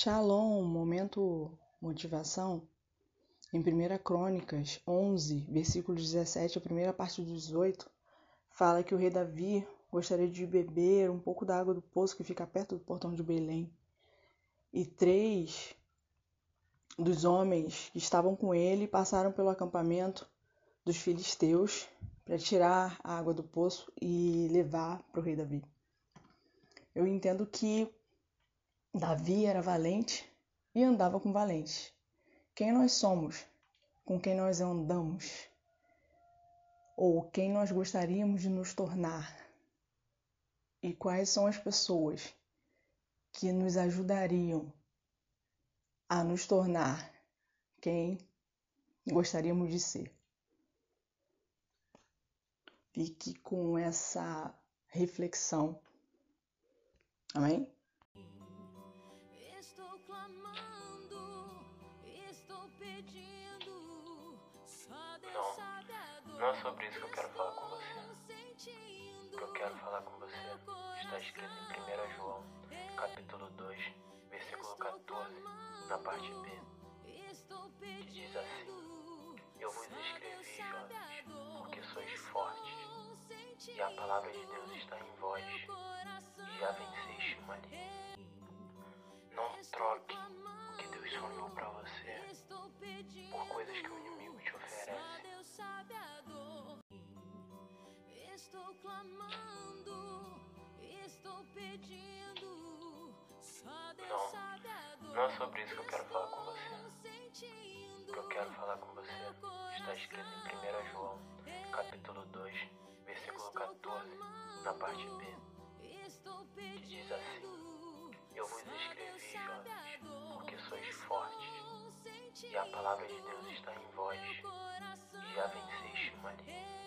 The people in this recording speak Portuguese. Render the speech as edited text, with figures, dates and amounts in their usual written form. Shalom, momento motivação, em 1ª Crônicas 11, versículos 17, a primeira parte do 18, fala que o rei Davi gostaria de beber um pouco da água do poço que fica perto do portão de Belém. E 3 dos homens que estavam com ele passaram pelo acampamento dos filisteus para tirar a água do poço e levar para o rei Davi. Eu entendo que Davi era valente e andava com valentes. Quem nós somos, com quem nós andamos, ou quem nós gostaríamos de nos tornar, e quais são as pessoas que nos ajudariam a nos tornar quem gostaríamos de ser. Fique com essa reflexão. Amém? Estou clamando, estou pedindo, só Deus sabe a dor. Não é sobre isso que eu quero falar com você. O que eu quero falar com você está escrito em 1 João, capítulo 2, versículo 14, na parte B, que diz assim: eu vos escrevi, jovens, porque sois fortes, e a palavra de Deus está em vós, e já venceste o maligno. Não troque o que Deus sonhou pra você por coisas que o inimigo te oferece. Estou clamando, estou pedindo, só Deus sabe a dor. Não é sobre isso que eu quero falar com você. O que eu quero falar com você está escrito em 1 João, capítulo 2, versículo 14, na parte B, que diz assim: eu vos escrevi, jovens, porque sois fortes, e a palavra de Deus está em vós, e já venceste o maligno.